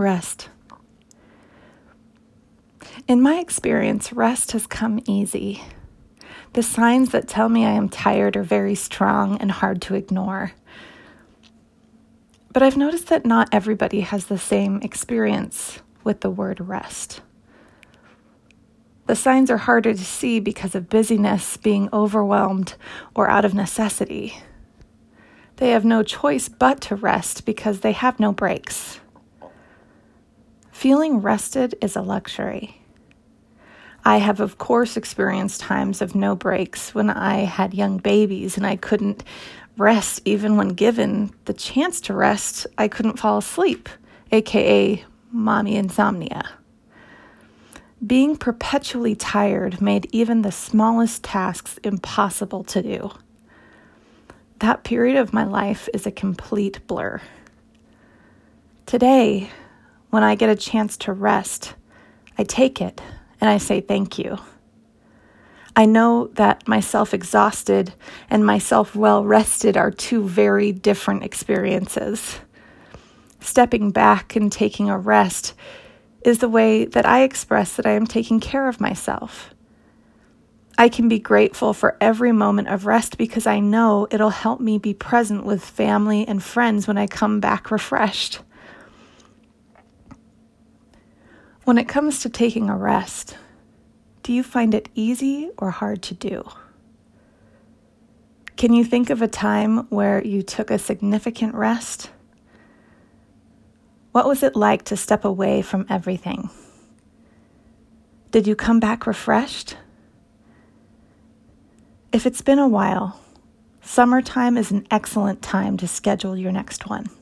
Rest. In my experience, rest has come easy. The signs that tell me I am tired are very strong and hard to ignore. But I've noticed that not everybody has the same experience with the word rest. The signs are harder to see because of busyness, being overwhelmed, or out of necessity. They have no choice but to rest because they have no breaks. Feeling rested is a luxury. I have, of course, experienced times of no breaks when I had young babies and I couldn't rest even when given the chance to rest. I couldn't fall asleep, aka mommy insomnia. Being perpetually tired made even the smallest tasks impossible to do. That period of my life is a complete blur. Today, when I get a chance to rest, I take it and I say thank you. I know that myself exhausted and myself well rested are two very different experiences. Stepping back and taking a rest is the way that I express that I am taking care of myself. I can be grateful for every moment of rest because I know it'll help me be present with family and friends when I come back refreshed. When it comes to taking a rest, do you find it easy or hard to do? Can you think of a time where you took a significant rest? What was it like to step away from everything? Did you come back refreshed? If it's been a while, summertime is an excellent time to schedule your next one.